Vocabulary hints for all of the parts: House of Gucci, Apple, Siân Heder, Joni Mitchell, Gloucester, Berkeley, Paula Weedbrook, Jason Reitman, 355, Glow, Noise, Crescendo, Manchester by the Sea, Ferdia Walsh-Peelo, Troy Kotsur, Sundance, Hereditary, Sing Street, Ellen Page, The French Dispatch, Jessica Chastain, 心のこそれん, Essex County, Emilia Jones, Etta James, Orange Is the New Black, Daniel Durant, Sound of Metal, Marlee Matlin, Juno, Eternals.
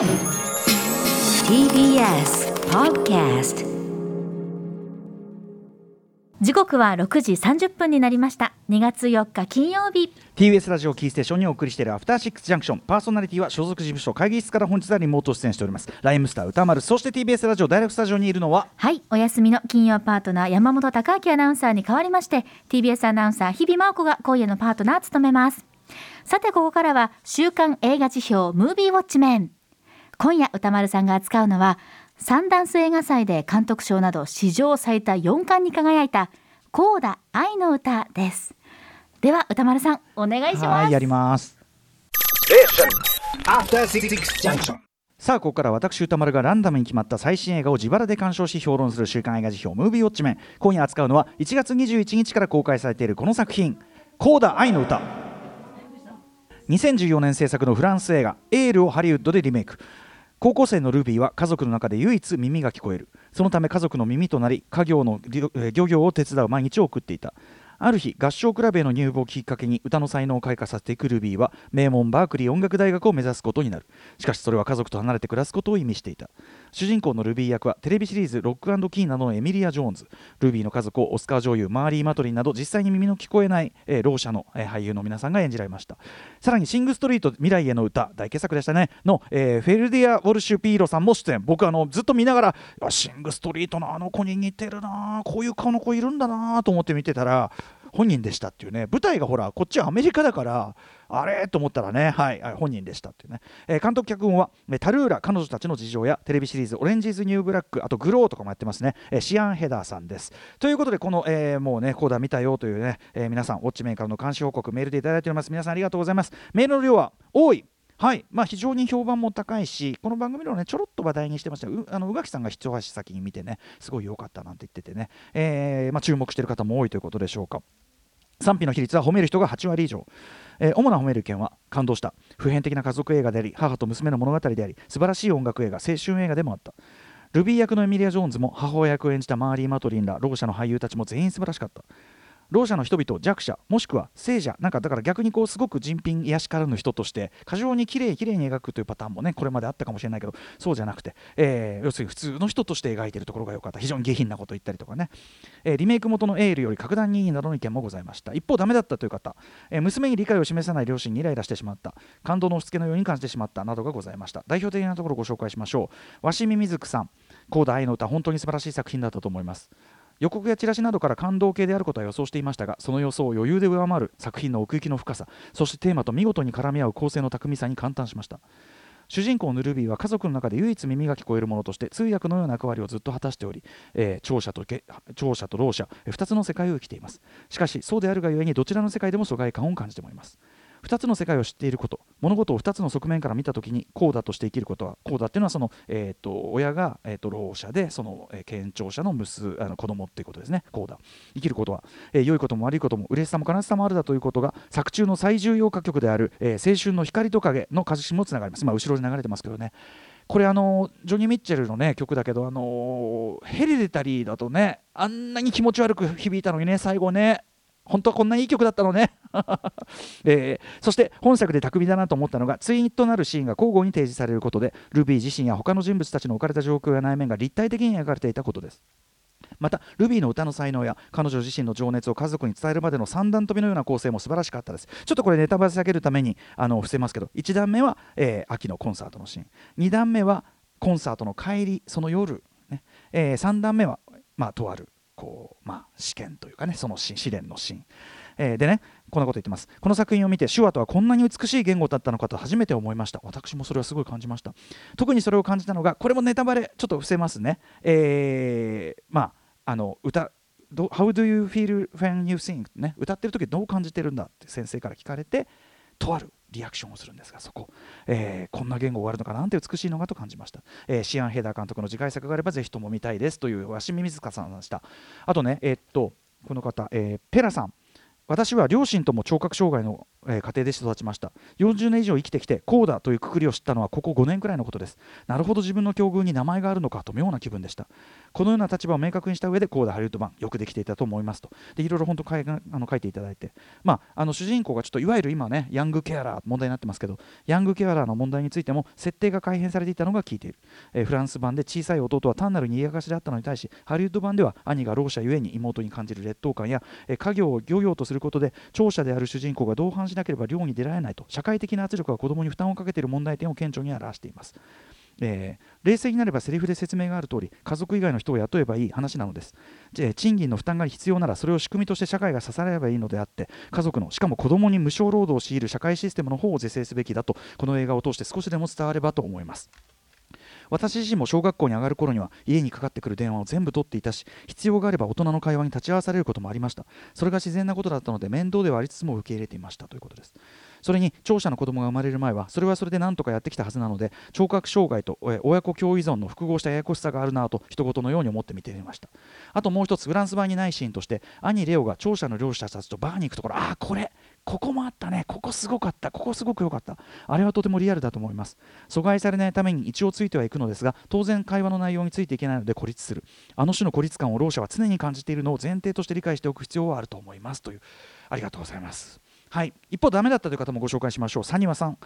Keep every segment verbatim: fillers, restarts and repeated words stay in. ティービーエス Podcast。時刻はろくじさんじゅっぷんになりました。にがつよっか金曜日、 ティービーエス ラジオキーステーションにお送りしているアフターシックスジャンクション、パーソナリティは所属事務所会議室から本日はリモート出演しておりますライムスター歌丸、そして ティービーエス ラジオダイレクトスタジオにいるのは、はい、お休みの金曜パートナー山本貴明アナウンサーに代わりまして ティービーエス アナウンサー日比真央子が今夜のパートナーを務めます。さてここからは週刊映画辞表ムービーウォッチメン。今夜歌丸さんが扱うのはサンダンス映画祭で監督賞など史上最多よんかんに輝いたコーダ愛の歌です。では歌丸さんお願いします。はい、やります。さあここから私歌丸がランダムに決まった最新映画を自腹で鑑賞し評論する週刊映画辞表ムービーウォッチメン。今夜扱うのはいちがつにじゅういちにちから公開されているこの作品、コーダ愛の歌。にせんじゅうよねん制作のフランス映画エールをハリウッドでリメイク。高校生のルビーは家族の中で唯一耳が聞こえる。そのため家族の耳となり家業の漁業を手伝う毎日を送っていた。ある日合唱クラブへの入部をきっかけに歌の才能を開花させていくルビーは名門バークリー音楽大学を目指すことになる。しかしそれは家族と離れて暮らすことを意味していた。主人公のルビー役はテレビシリーズロック&キーなどのエミリア・ジョーンズ。ルビーの家族をオスカー女優マーリー・マトリンなど実際に耳の聞こえない、えー、ろう者の、えー、俳優の皆さんが演じられました。さらにシングストリート未来への歌、大傑作でしたねの、えー、フェルディア・ウォルシュピーロさんも出演。僕あのずっと見ながらシングストリートのあの子に似てるな、こういう顔の子いるんだなと思って見てたら本人でしたっていうね。舞台がほらこっちはアメリカだからあれと思ったらね、はい、本人でしたっていうね、えー、監督脚本はタルーラ彼女たちの事情やテレビシリーズオレンジーズニューブラック、あとグローとかもやってますね、えー、シアン・ヘダーさんです。ということでこの、えー、もうねコーダ見たよというね、えー、皆さんウォッチメンからの監視報告メールでいただいております。皆さんありがとうございます。メールの量は多い。はい、まあ、非常に評判も高いしこの番組の、ね、ちょろっと話題にしてました。うあの宇垣さんが視聴者先に見てねすごい良かったなんて言っててね、えーまあ、注目している方も多いということでしょうか。賛否の比率は褒める人がはちわり以上、えー、主な褒める意見は感動した、普遍的な家族映画であり母と娘の物語であり素晴らしい音楽映画青春映画でもあった。ルビー役のエミリア・ジョーンズも母親役を演じたマーリー・マトリンらろう者の俳優たちも全員素晴らしかった。ろう者の人々、弱者もしくは聖者なんかだから逆にこうすごく人品癒しからぬ人として過剰に綺麗綺麗に描くというパターンもねこれまであったかもしれないけどそうじゃなくて、えー、要するに普通の人として描いているところが良かった。非常に下品なこと言ったりとかね、えー、リメイク元のエールより格段にいいなどの意見もございました。一方ダメだったという方、えー、娘に理解を示さない両親にイライラしてしまった、感動の押し付けのように感じてしまったなどがございました。代表的なところをご紹介しましょう。鷲見瑞久さん、コーダ愛の歌本当に素晴らしい作品だったと思います。予告やチラシなどから感動系であることは予想していましたがその予想を余裕で上回る作品の奥行きの深さ、そしてテーマと見事に絡み合う構成の巧みさに感嘆しました。主人公のルビーは家族の中で唯一耳が聞こえるものとして通訳のような役割をずっと果たしており、えー、聴者と聴者とろう者ふたつの世界を生きています。しかしそうであるがゆえにどちらの世界でも疎外感を感じてもいます。ふたつの世界を知っていること、物事をふたつの側面から見たときにコーダとして生きることは、コーダっていうのはその、えー、と親が、えー、とろう者でその、えー、健常者の娘あの子供っていうことですね。コーダ生きることは、えー、良いことも悪いことも嬉しさも悲しさもあるだということが作中の最重要歌曲である、えー、青春の光と影の歌詞にもつながります。まあ、後ろに流れてますけどね、これあのジョニー・ミッチェルの、ね、曲だけど、あのー、ヘレデタリーだとねあんなに気持ち悪く響いたのにね最後ね本当はこんないい曲だったのね、えー、そして本作で巧みだなと思ったのが対となるシーンが交互に提示されることでルビー自身や他の人物たちの置かれた状況や内面が立体的に描かれていたことです。またルビーの歌の才能や彼女自身の情熱を家族に伝えるまでの三段跳びのような構成も素晴らしかったです。ちょっとこれネタバレ避けるためにあの伏せますけど、いちだんめは、えー、秋のコンサートのシーン、にだんめはコンサートの帰りその夜、ねえー、さんだんめは、まあ、とあるこうまあ、試験というかねその試練のシーン、えー、でねこんなこと言ってます。この作品を見て手話とはこんなに美しい言語だったのかと初めて思いました。私もそれはすごい感じました。特にそれを感じたのが、これもネタバレちょっと伏せますね、えー、まああの歌How do you feel when you sing、ね、歌ってる時どう感じてるんだって先生から聞かれてとあるリアクションをするんですが、そこ、えー、こんな言語があるのかなんて美しいのかと感じました、えー、シアン・ヘダー監督の次回作があればぜひとも見たいですという鷲見瑞香さんでした。あとねえー、っとこの方、えー、ペラさん、私は両親とも聴覚障害の、えー、家庭で育ちました。よんじゅうねん以上生きてきてこうだというくくりを知ったのはここごねんくらいのことです。なるほど、自分の境遇に名前があるのかと妙な気分でした。このような立場を明確にした上でこうだハリウッド版よくできていたと思いますと、でいろいろ本当書いあの書いていただいて、まあ、あの主人公がちょっといわゆる今ねヤングケアラー問題になってますけど、ヤングケアラーの問題についても設定が改変されていたのが効いている、えー、フランス版で小さい弟は単なる賑やかしであったのに対し、ハリウッド版では兄がろう者ゆえに妹に感じる劣等感や、えー、家業を漁業とすることで聴者である主人公が同伴しなければ漁に出られないと社会的な圧力が子供に負担をかけている問題点を顕著に表しています。えー、冷静になればセリフで説明がある通り、家族以外の人を雇えばいい話なのです。じゃ賃金の負担が必要ならそれを仕組みとして社会が支えればいいのであって、家族のしかも子供に無償労働を強いる社会システムの方を是正すべきだと、この映画を通して少しでも伝わればと思います。私自身も小学校に上がる頃には家にかかってくる電話を全部取っていたし、必要があれば大人の会話に立ち会わされることもありました。それが自然なことだったので面倒ではありつつも受け入れていましたということです。それに聴者の子供が生まれる前はそれはそれで何とかやってきたはずなので、聴覚障害と親子共依存の複合したややこしさがあるなと一言のように思って見ていました。あともう一つ、フランス版にないシーンとして兄レオが聴者の漁師たちとバーに行くところ、ああこれここもあったね、ここすごかった、ここすごく良かった、あれはとてもリアルだと思います。阻害されないために一応ついてはいくのですが、当然会話の内容についていけないので孤立する、あの種の孤立感をろう者は常に感じているのを前提として理解しておく必要はあると思いますという、ありがとうございます。はい、一方ダメだったという方もご紹介しましょう。サニワさん、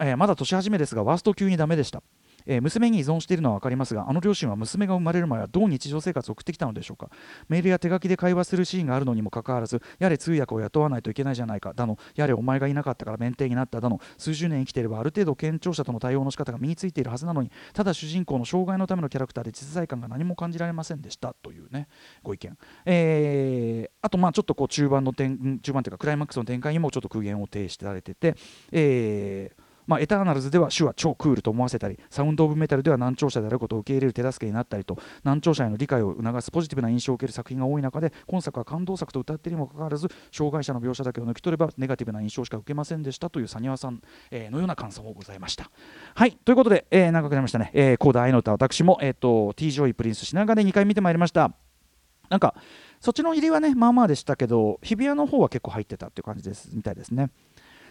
えー、まだ年始めですがワースト級にダメでした。えー、娘に依存しているのは分かりますが、あの両親は娘が生まれる前はどう日常生活を送ってきたのでしょうか。メールや手書きで会話するシーンがあるのにもかかわらず、やれ通訳を雇わないといけないじゃないかだの、やれお前がいなかったから免停になっただの、数十年生きていればある程度健常者との対応の仕方が身についているはずなのに、ただ主人公の障害のためのキャラクターで実在感が何も感じられませんでしたというねご意見、えー、あとまあちょっとこう中盤の点中盤というかクライマックスの展開にもちょっと苦言を呈してられてて、えーまあ、エターナルズでは主は超クールと思わせたり、サウンドオブメタルでは難聴者であることを受け入れる手助けになったりと、難聴者への理解を促すポジティブな印象を受ける作品が多い中で、今作は感動作と歌っているにもかかわらず障害者の描写だけを抜き取ればネガティブな印象しか受けませんでしたというサニワさんのような感想もございました。はい、ということで、えー、長くなりましたね。えー、コーダ愛の歌、私も、えー、と T ジョイプリンス品川でにかい見てまいりました。なんかそっちの入りはねまあまあでしたけど、日比谷の方は結構入ってたっていう感じですみたいですね。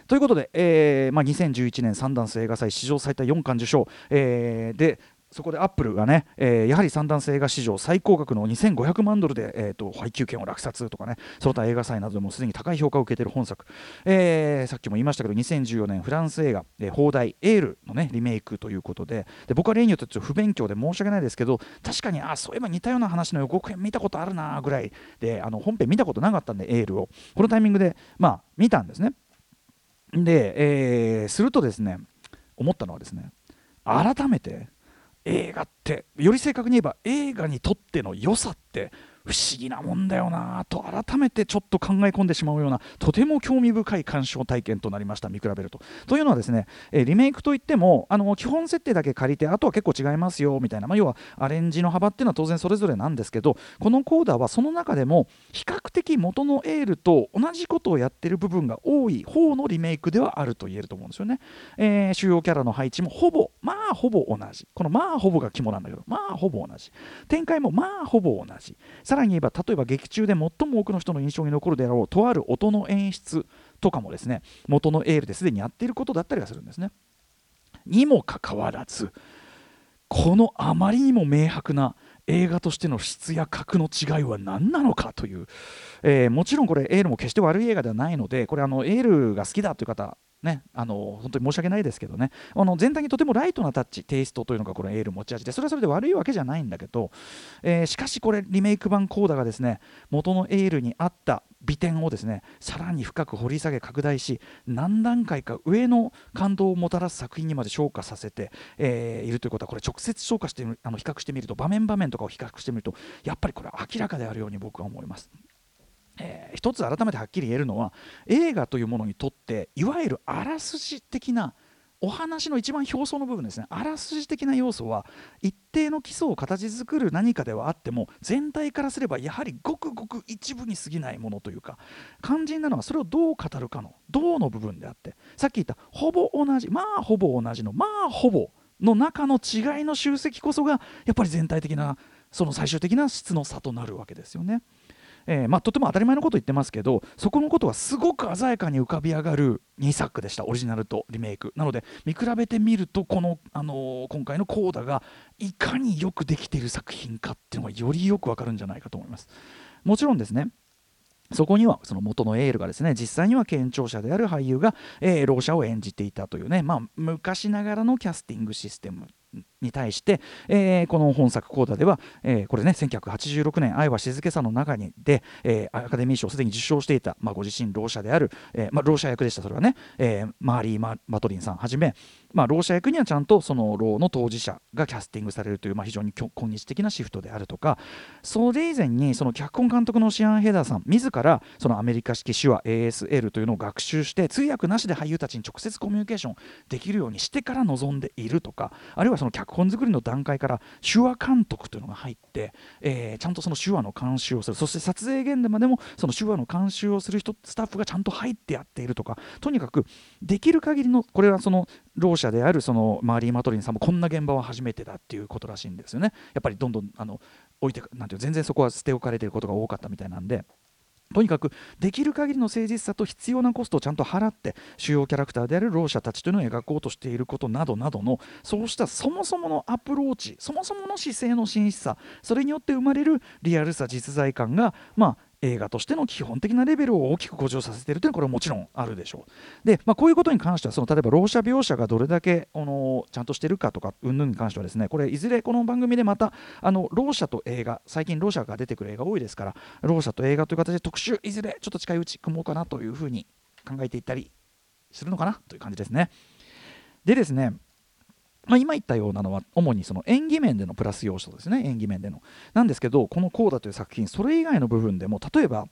ということで、えーまあ、にせんじゅういちねんサンダンス映画祭史上最多よんかん受賞、えー、でそこでアップルがね、えー、やはりサンダンス映画史上最高額のにせんごひゃくまんドルで、えー、と配給権を落札とかね、その他映画祭などでもすでに高い評価を受けている本作、えー、さっきも言いましたけどにせんじゅうよねんフランス映画邦題、えー、エールの、ね、リメイクということ で, で僕は例によってちょっと不勉強で申し訳ないですけど、確かにあそういえば似たような話の予告編見たことあるなぐらいで、あの本編見たことなかったんでエールをこのタイミングで、まあ、見たんですね。で、えー、するとですね思ったのはですね、改めて映画ってより正確に言えば映画にとっての良さって不思議なもんだよなと改めてちょっと考え込んでしまうようなとても興味深い鑑賞体験となりました。見比べるとというのはですね、えー、リメイクといってもあの基本設定だけ借りてあとは結構違いますよみたいな、まあ、要はアレンジの幅っていうのは当然それぞれなんですけど、このコーダはその中でも比較的元のエールと同じことをやってる部分が多い方のリメイクではあると言えると思うんですよね。えー、主要キャラの配置もほぼまあほぼ同じ、このまあほぼが肝なんだけど、まあほぼ同じ、展開もまあほぼ同じ、さらに言えば例えば劇中で最も多くの人の印象に残るであろうとある音の演出とかもですね元のエールですでにやっていることだったりはするんですね。にもかかわらずこのあまりにも明白な映画としての質や格の違いは何なのかという、えー、もちろんこれエールも決して悪い映画ではないので、これあのエールが好きだという方ね、あの本当に申し訳ないですけどね、あの全体にとてもライトなタッチテイストというのがこのエール持ち味で、それはそれで悪いわけじゃないんだけど、えー、しかしこれリメイク版コーダがですね元のエールに合った美点をですねさらに深く掘り下げ拡大し、何段階か上の感動をもたらす作品にまで昇華させて、えー、いるということは、これ直接昇華してあの比較してみると場面場面とかを比較してみるとやっぱりこれは明らかであるように僕は思います。えー、一つ改めてはっきり言えるのは、映画というものにとっていわゆるあらすじ的なお話の一番表層の部分ですね、あらすじ的な要素は一定の基礎を形作る何かではあっても全体からすればやはりごくごく一部に過ぎないものというか、肝心なのはそれをどう語るかのどうの部分であって、さっき言ったほぼ同じまあほぼ同じのまあほぼの中の違いの集積こそがやっぱり全体的なその最終的な質の差となるわけですよね。えーまあ、とても当たり前のこと言ってますけど、そこのことがすごく鮮やかに浮かび上がるにさくでした。オリジナルとリメイクなので見比べてみると、この、あのー、今回のコーダがいかによくできている作品かっていうのがよりよくわかるんじゃないかと思います。もちろんですね、そこにはその元のエールがですね、実際には健聴者である俳優が、えー、ろう者を演じていたというね、まあ、昔ながらのキャスティングシステムに対して、えー、この本作コーダでは、えー、これねせんきゅうひゃくはちじゅうろくねん愛は静けさの中にで、えー、アカデミー賞をすでに受賞していた、まあ、ご自身ろう者である、えーまあ、ろう者役でしたそれはね、えー、マーリー・マトリンさんはじめ、まあ、ろう者役にはちゃんとそのろうの当事者がキャスティングされるという、まあ、非常に今日的なシフトであるとか、それ以前にその脚本監督のシアン・ヘダーさん自らそのアメリカ式手話 エーエスエル というのを学習して通訳なしで俳優たちに直接コミュニケーションできるようにしてから臨んでいるとか、あるいはその脚本作りの段階から手話監督というのが入って、えー、ちゃんとその手話の監修をする、そして撮影現場までもその手話の監修をする人スタッフがちゃんと入ってやっているとか、とにかくできる限りの、これはそのろう者であるそのマーリー・マトリンさんもこんな現場は初めてだっていうことらしいんですよね。やっぱりどんどんあの置いてなんていう全然そこは捨て置かれていることが多かったみたいなんで、とにかくできる限りの誠実さと必要なコストをちゃんと払って主要キャラクターであるろう者たちというのを描こうとしていることなどなどの、そうしたそもそものアプローチ、そもそもの姿勢の真摯さ、それによって生まれるリアルさ、実在感が、まあ、映画としての基本的なレベルを大きく向上させているというのはこれはもちろんあるでしょう。で、まあ、こういうことに関してはその例えばろう者描写がどれだけあのちゃんとしているかとか云々に関してはですね、これいずれこの番組でまたあのろう者と映画、最近ろう者が出てくる映画多いですから、ろう者と映画という形で特集いずれちょっと近いうち組もうかなというふうに考えていったりするのかなという感じですね。でですね、まあ、今言ったようなのは主にその演技面でのプラス要素ですね、演技面でのなんですけど、このコーダという作品それ以外の部分でも、例えば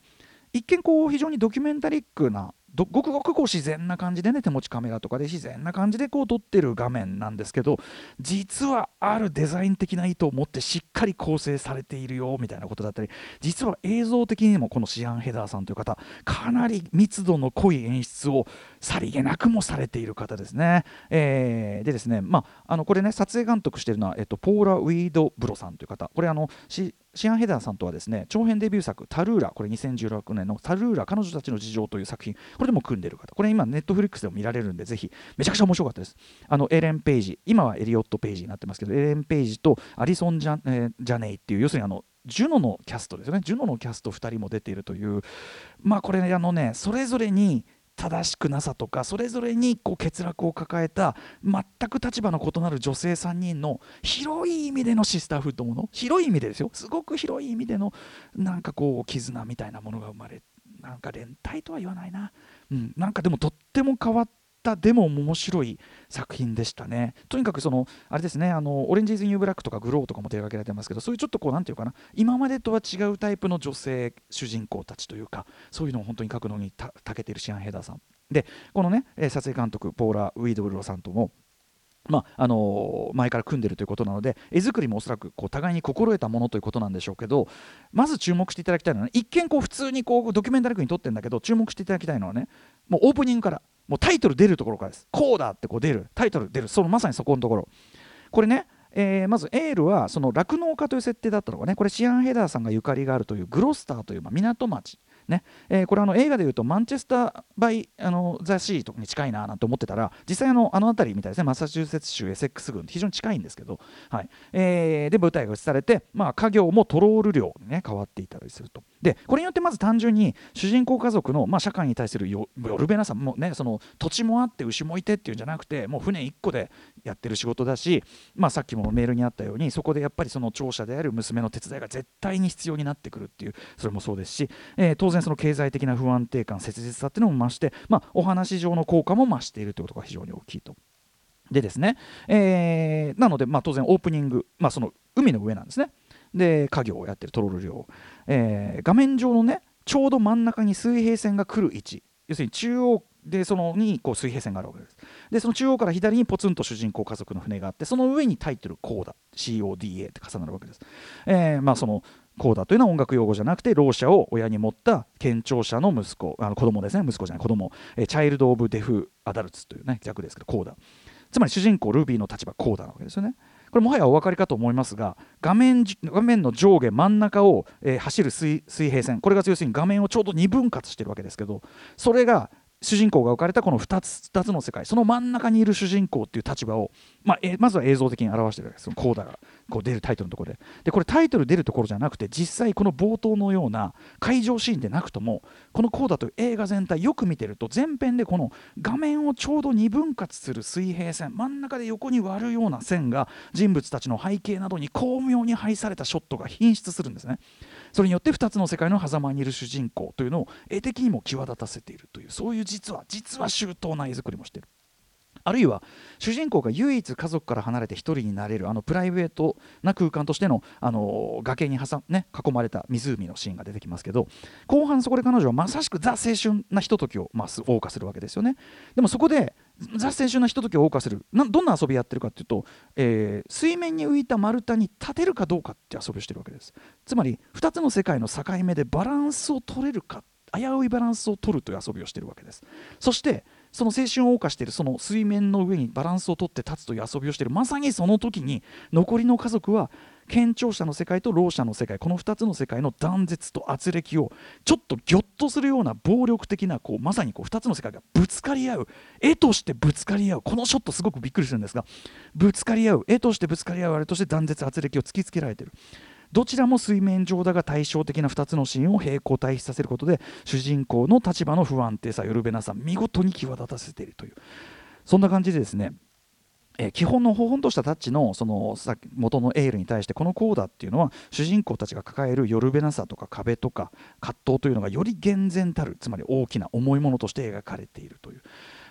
一見こう非常にドキュメンタリックなどごくごくこう自然な感じでね、手持ちカメラとかで自然な感じでこう撮ってる画面なんですけど、実はあるデザイン的な意図を持ってしっかり構成されているよみたいなことだったり、実は映像的にもこのシアン・ヘダーさんという方、かなり密度の濃い演出をさりげなくもされている方ですね。えー、でですね、まあ、あのこれね撮影監督しているのは、えっと、ポーラ・ウィードブロさんという方、これあのしシアン・ヘダーさんとはですね、長編デビュー作タルーラ、これにせんじゅうろくねんのタルーラ彼女たちの事情という作品、これでも組んでる方、これ今ネットフリックスでも見られるんでぜひ、めちゃくちゃ面白かったです。あのエレン・ページ、今はエリオット・ページになってますけど、エレン・ページとアリソン・ジャ、えー、ジャネイっていう、要するにあのジュノのキャストですよね、ジュノのキャストふたりも出ているという、まあこれあのね、それぞれに正しくなさとか、それぞれにこう欠落を抱えた全く立場の異なる女性さんにんの広い意味でのシスターフッドもの、広い意味でですよ、すごく広い意味でのなんかこう絆みたいなものが生まれ、なんか連帯とは言わないな、うん、なんかでもとっても変わった、でも面白い作品でしたね。とにかくそのあれですね、あのオレンジイズニューブラックとかグローとかも手がけられてますけど、そういうちょっとこうなんていうかな、今までとは違うタイプの女性主人公たちというか、そういうのを本当に書くのにた長けているシアン・ヘダーさんで、このね撮影監督ポーラ・ウィードブロさんとも、まああのー、前から組んでるということなので、絵作りもおそらくこう互いに心得たものということなんでしょうけど、まず注目していただきたいのは、ね、一見こう普通にこうドキュメンタリックに撮ってるんだけど、注目していただきたいのはね、もうオープニングからもうタイトル出るところからです。コーダってこう出る、タイトル出る、そのまさにそこのところ、これね、えー、まずエールはその酪農家という設定だったのがね、これシアン・ヘダーさんがゆかりがあるというグロスターという、まあ、港町ね、えー、これあの映画でいうとマンチェスターバイあのザシーとかに近いななんて思ってたら、実際あのあの辺りみたいですね、マサチューセッツ州エセックス郡って非常に近いんですけど、はい、えー、で舞台が移されて、まあ、家業もトロール漁に、ね、変わっていたりすると。でこれによってまず単純に主人公家族の、まあ、社会に対するよるべなさもね、その土地もあって牛もいてっていうんじゃなくて、もう船いっこでやってる仕事だし、まあ、さっきもメールにあったように、そこでやっぱりその長者である娘の手伝いが絶対に必要になってくるっていう、それもそうですし、えー、当然その経済的な不安定感、切実さっていうのも増して、まあ、お話上の効果も増しているということが非常に大きいと。でですね、えー、なので、まあ、当然オープニング、まあ、その海の上なんですね。で家業をやってるトロール漁、えー、画面上のねちょうど真ん中に水平線が来る位置、要するに中央でそのにこう水平線があるわけです。でその中央から左にポツンと主人公家族の船があって、その上にタイトルコーダ シーオーディーエー って重なるわけです。えー、まあそのコーダというのは音楽用語じゃなくて、ろう者を親に持った健聴者の息子、あの子供ですね、息子じゃない子供、えー、チャイルド・オブ・デフ・アダルツというね、略ですけど、コーダ。つまり主人公ルビーの立場コーダなわけですよね。これもはやお分かりかと思いますが、画 面, 画面の上下真ん中を、えー、走る 水, 水平線、これが要するに画面をちょうどに分割してるわけですけど、それが主人公が置かれたこの2 つ, 2つの世界、その真ん中にいる主人公っていう立場を、まあ、えまずは映像的に表してるわけです。コーダがこう出るタイトルのところ で, でこれタイトル出るところじゃなくて、実際この冒頭のような会場シーンでなくとも、このコーダという映画全体よく見てると、前編でこの画面をちょうどに分割する水平線、真ん中で横に割るような線が人物たちの背景などに巧妙に配されたショットが品質するんですね。それによってふたつの世界の狭間にいる主人公というのを絵的にも際立たせているという、そういう実は実は周到な絵作りもしている。あるいは主人公が唯一家族から離れて一人になれる、あのプライベートな空間としての、あの崖に挟、ね、囲まれた湖のシーンが出てきますけど、後半そこで彼女はまさしくザ青春なひとときを、まあ、謳歌するわけですよね。でもそこでザ青春なひとときを謳歌するな、どんな遊びやってるかというと、えー、水面に浮いた丸太に立てるかどうかって遊びをしてるわけです。つまりふたつの世界の境目でバランスを取れるか、危ういバランスを取るという遊びをしているわけです。そしてその青春を謳歌している、その水面の上にバランスを取って立つという遊びをしている、まさにその時に残りの家族は健聴者の世界とろう者の世界、このふたつの世界の断絶と軋轢をちょっとギョッとするような暴力的な、こうまさにこうふたつの世界がぶつかり合う、絵としてぶつかり合う、このショットすごくびっくりするんですが、ぶつかり合う、絵としてぶつかり合う、あれとして断絶、軋轢を突きつけられている。どちらも水面上だが対照的なふたつのシーンを平行対比させることで、主人公の立場の不安定さ、よるべなさ、見事に際立たせているという、そんな感じでですね、えー、基本のほほんとしたタッチのその元のエールに対して、このコーダっていうのは主人公たちが抱えるよるべなさとか壁とか葛藤というのがより厳然たる、つまり大きな重いものとして描かれているという、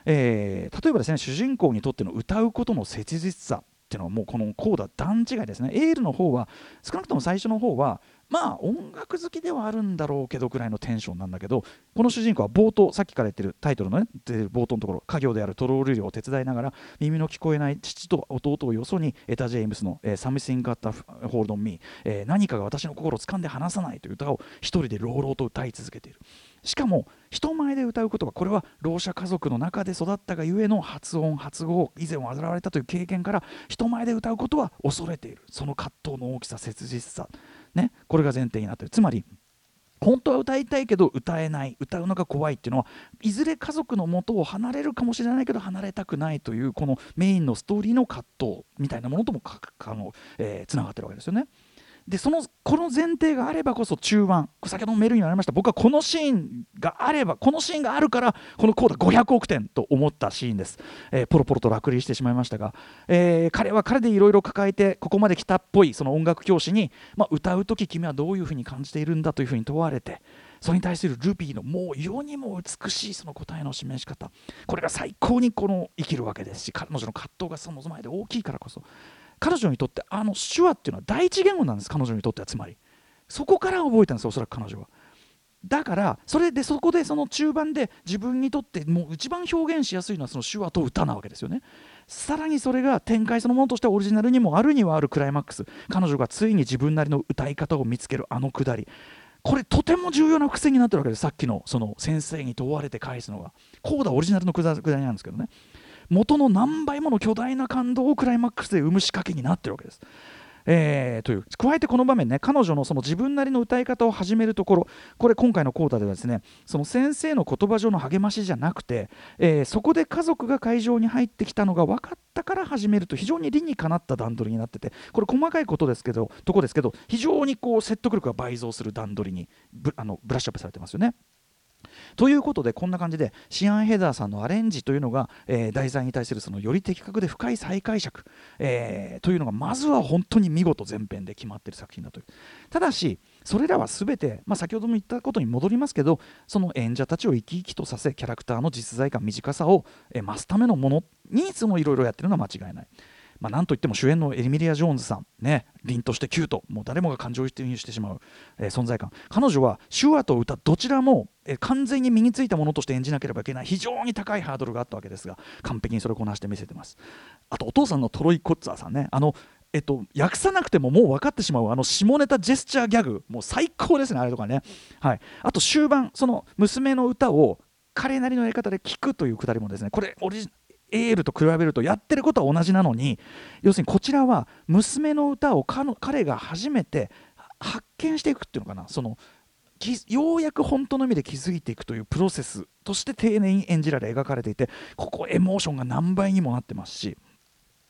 えー、例えばですね、主人公にとっての歌うことの切実さっていうのはもうこのコーダ段違いですね。エールの方は少なくとも最初の方はまあ音楽好きではあるんだろうけどくらいのテンションなんだけど、この主人公は冒頭、さっきから言ってるタイトルのね、冒頭のところ、家業であるトロール漁を手伝いながら耳の聞こえない父と弟をよそに、エタ・ジェイムスの、えー、Something Got a Hold on Me、えー、何かが私の心を掴んで離さないという歌を一人で朗々と歌い続けている。しかも人前で歌うことは、これはろう者家族の中で育ったがゆえの発音発語を以前は患れたという経験から、人前で歌うことは恐れている、その葛藤の大きさ、切実さね、これが前提になっている。つまり本当は歌いたいけど歌えない、歌うのが怖いっていうのは、いずれ家族の元を離れるかもしれないけど離れたくないという、このメインのストーリーの葛藤みたいなものともかあの、えー、つながってるわけですよね。でそのこの前提があればこそ、中盤、先ほどもメールにもありました、僕はこのシーンがあれば、このシーンがあるからこのコーダごひゃくおくてんと思ったシーンです、えー、ポロポロと落雷してしまいましたが、えー、彼は彼でいろいろ抱えてここまで来たっぽいその音楽教師に、まあ、歌うとき君はどういうふうに感じているんだというふうに問われて、それに対するルビーのもう世にも美しいその答えの示し方、これが最高にこの生きるわけですし、彼女の葛藤がその前で大きいからこそ、彼女にとってあの手話っていうのは第一言語なんです。彼女にとってはつまりそこから覚えたんですよ、おそらく彼女は。だからそれでそこでその中盤で自分にとってもう一番表現しやすいのはその手話と歌なわけですよね。さらにそれが展開そのものとしてオリジナルにもあるにはあるクライマックス、彼女がついに自分なりの歌い方を見つけるあのくだり、これとても重要な伏線になってるわけです。さっきのその先生に問われて返すのがコーダオリジナルのくだりなんですけどね、元の何倍もの巨大な感動をクライマックスで生む仕掛けになっているわけです、えー、という加えてこの場面ね、彼女のその自分なりの歌い方を始めるところ、これ今回のコーダではですね、その先生の言葉上の励ましじゃなくて、えー、そこで家族が会場に入ってきたのが分かったから始めると、非常に理にかなった段取りになってて、これ細かいことですけどとこですけど、非常にこう説得力が倍増する段取りに ブ, あのブラッシュアップされてますよね。ということでこんな感じでシアン・ヘザーさんのアレンジというのが、えー、題材に対するそのより的確で深い再解釈、えー、というのがまずは本当に見事前編で決まっている作品だという。ただしそれらは全て、まあ、先ほども言ったことに戻りますけど、その演者たちを生き生きとさせ、キャラクターの実在感、短さを増すためのものにそのいろいろやってるのは間違いない。まあ、なんといっても主演のエミリア・ジョーンズさん、ね、凛としてキュート、もう誰もが感情移入してしまう、えー、存在感、彼女は手話と歌どちらも、えー、完全に身についたものとして演じなければいけない、非常に高いハードルがあったわけですが、完璧にそれをこなして見せてます。あとお父さんのトロイ・コッツァーさんね、あの、えっと、訳さなくてももう分かってしまうあの下ネタジェスチャーギャグ、もう最高ですね、あれとかね、はい、あと終盤その娘の歌を彼なりのやり方で聴くというくだりもですね、これオリジナルエーエル と比べるとやってることは同じなのに、要するにこちらは娘の歌を彼が初めて発見していくっていうのかな、そのようやく本当の意味で気づいていくというプロセスとして丁寧に演じられ描かれていて、ここエモーションが何倍にもなってますし、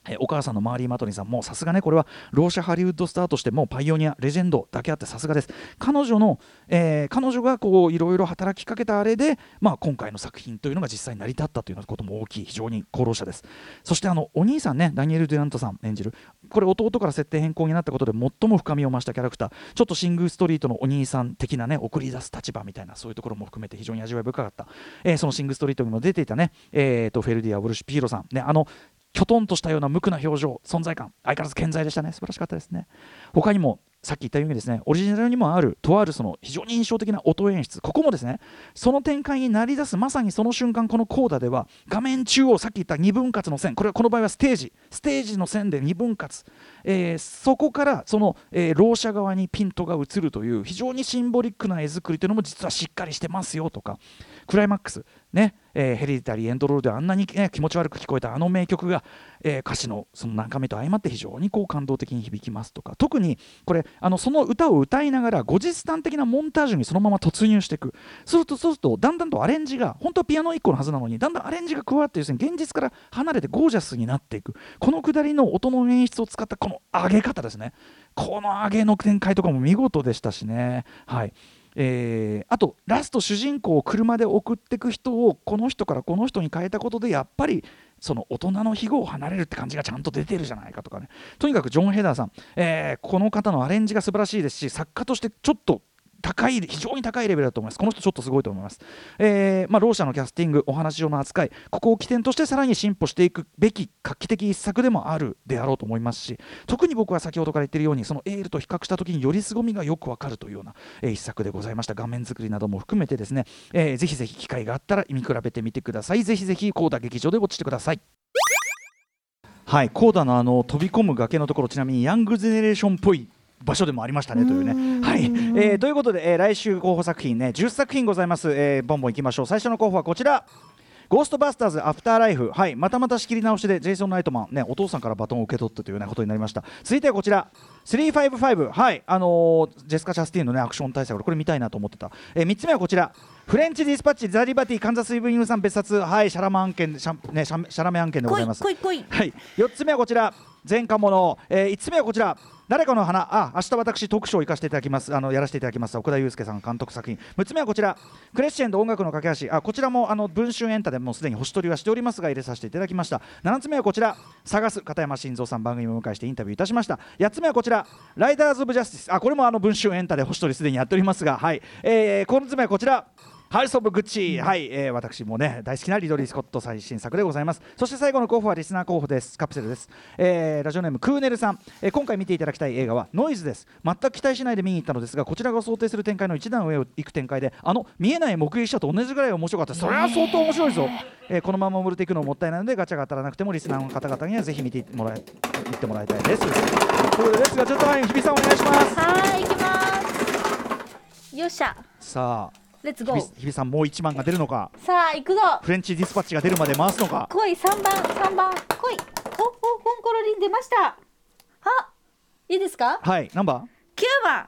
えお母さんのマーリー・マトニーさんもさすがね、これはろう者ハリウッドスターとしてもパイオニアレジェンドだけあってさすがです。彼女の、えー、彼女がこういろいろ働きかけたあれで、まあ、今回の作品というのが実際に成り立ったということも大きい非常に功労者です。そしてあのお兄さんね、ダニエル・デュラントさん演じる、これ弟から設定変更になったことで最も深みを増したキャラクター、ちょっとシング・ストリートのお兄さん的なね、送り出す立場みたいな、そういうところも含めて非常に味わい深かった、えー、そのシング・ストリートにも出ていたね、えー、とフェルディア・ウォルシュピーロさんね、あのきょとんとしたような無垢な表情、存在感相変わらず健在でしたね。素晴らしかったですね。他にもさっき言ったようにですね、オリジナルにもあるとあるその非常に印象的な音演出、ここもですね、その展開になり出すまさにその瞬間、このコーダでは画面中央、さっき言った二分割の線、これはこの場合はステージステージの線で二分割、えー、そこからその、えー、ろう者側にピントが映るという非常にシンボリックな絵作りというのも実はしっかりしてますよとか、クライマックスね、えー、ヘリタリーエンドロールであんなに、ね、気持ち悪く聞こえたあの名曲が、えー、歌詞のその中身と相まって非常にこう感動的に響きますとか、特にこれあのその歌を歌いながら後日談的なモンタージュにそのまま突入していく、そうするとそうするとだんだんとアレンジが、本当はピアノいっこのはずなのにだんだんアレンジが加わって、要するに現実から離れてゴージャスになっていく、このくだりの音の演出を使ったこの上げ方ですね、この上げの展開とかも見事でしたしね、はい。えー、あとラスト主人公を車で送っていく人をこの人からこの人に変えたことで、やっぱりその大人の庇護を離れるって感じがちゃんと出てるじゃないかとかね。とにかくジョン・ヘダーさん、えー、この方のアレンジが素晴らしいですし、作家としてちょっと高い、非常に高いレベルだと思います。この人ちょっとすごいと思います。えーまあ、ろう者のキャスティング、お話上の扱い、ここを起点としてさらに進歩していくべき画期的一作でもあるであろうと思いますし、特に僕は先ほどから言っているようにそのエールと比較した時により凄みがよくわかるというような、えー、一作でございました。画面作りなども含めてですね、えー、ぜひぜひ機会があったら見比べてみてください。ぜひぜひコーダ劇場でウォッチしてください。はい、コーダのあの飛び込む崖のところ、ちなみにヤングジェネレーションっぽい場所でもありましたねというね、はい、えー、ということで、えー、来週候補作品ねじゅっさくひんございます。えー、ボンボンいきましょう。最初の候補はこちら、ゴーストバスターズアフターライフ、はい、またまた仕切り直しでジェイソン・ナイトマン、ね、お父さんからバトンを受け取ったというようなことになりました。続いてはこちらスリーファイブファイブ、はい、あのー、ジェスカ・チャスティンの、ね、アクション大作、これ見たいなと思ってた。えー、みっつめはこちら、フレンチ・ディスパッチ・ザ・リバティ・カンザス・イブニングさん別冊、はい、シャラメ案件、ね、シャラメ案件でございます。こいこいこい、はい、よっつめはこちら、前科者、えー、いつつめはこちら、誰かの花、あ、明日私特賞を生かしていただきます、あのやらせていただきます奥田祐介さん監督作品。むつめはこちら、クレッシェンド音楽の架け橋、あ、こちらもあの文春エンタでもうすでに星取りはしておりますが入れさせていただきました。ななつめはこちら、探す片山晋三さん番組を迎えしてインタビューいたしました。はちつめはこちら、ライダーズ・オブ・ジャスティス、あ、これもあの文春エンタで星取りすでにやっておりますが、はい、えー、このつめはこちら、ハウス・オブ・グッチ、はい、えー、私もね大好きなリドリー・スコット最新作でございます。そして最後の候補はリスナー候補です。カプセルです。えー、ラジオネームクーネルさん、えー、今回見ていただきたい映画はノイズです。全く期待しないで見に行ったのですが、こちらが想定する展開の一段上を行く展開で、あの見えない目撃者と同じぐらい面白かった。それは相当面白いぞ。えー、このまま潜れていくのももったいないので、ガチャが当たらなくてもリスナーの方々にはぜひ見てもらえ見てもらいたいです。ということですが、ちょっと日比さんお願いします。はい、行きますよ。っしゃ、さあレッツゴー。日比さん、もう一番が出るのか。さあ行くぞ。フレンチディスパッチが出るまで回すのか。来い、さんばん、さんばん来い。おお、コンコロリン出ました。あ、いいですか。はい、何番。きゅうばん、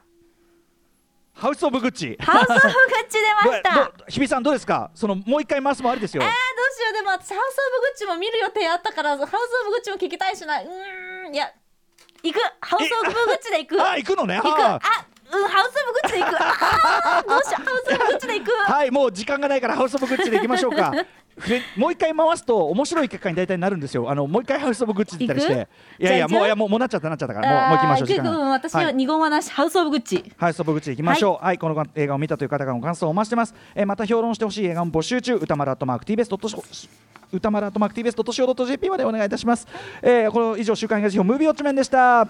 ハウスオブグッチ。ハウスオブグッチ出ました。日比さんどうですか、そのもう一回回すもありですよ。えー、どうしよう。でも私ハウスオブグッチも見る予定あったから、ハウスオブグッチも聞きたいしな。うーん、いや行く、ハウスオブグッチで行く。あ、行くのね。行く。あ、うん、ハウスオブグッチで行く。あ、どうしよう、ハウスオブグッチで行く。はい、もう時間がないからハウスオブグッチで行きましょうか。もう一回回すと面白い結果に大体なるんですよ。あのもう一回ハウスオブグッチ行ったりして、いやいやもう、いやもう、もうなっちゃったなっちゃったから、もうもう行きましょう。時間ない。私は二言はなし、ハウスオブグッチ。ハウスオブグッチ行きましょう。はい、はい、この映画を見たという方からの感想をお待ちしてます。えー、また評論してほしい映画も募集中。歌丸アットマーク ティービーエス ドット歌丸アットマーク ティービーエス ドット シーオー ドット ジェーピー までお願いいたします。えー、この以上週刊映画辞表ムービーウォッチメンでした。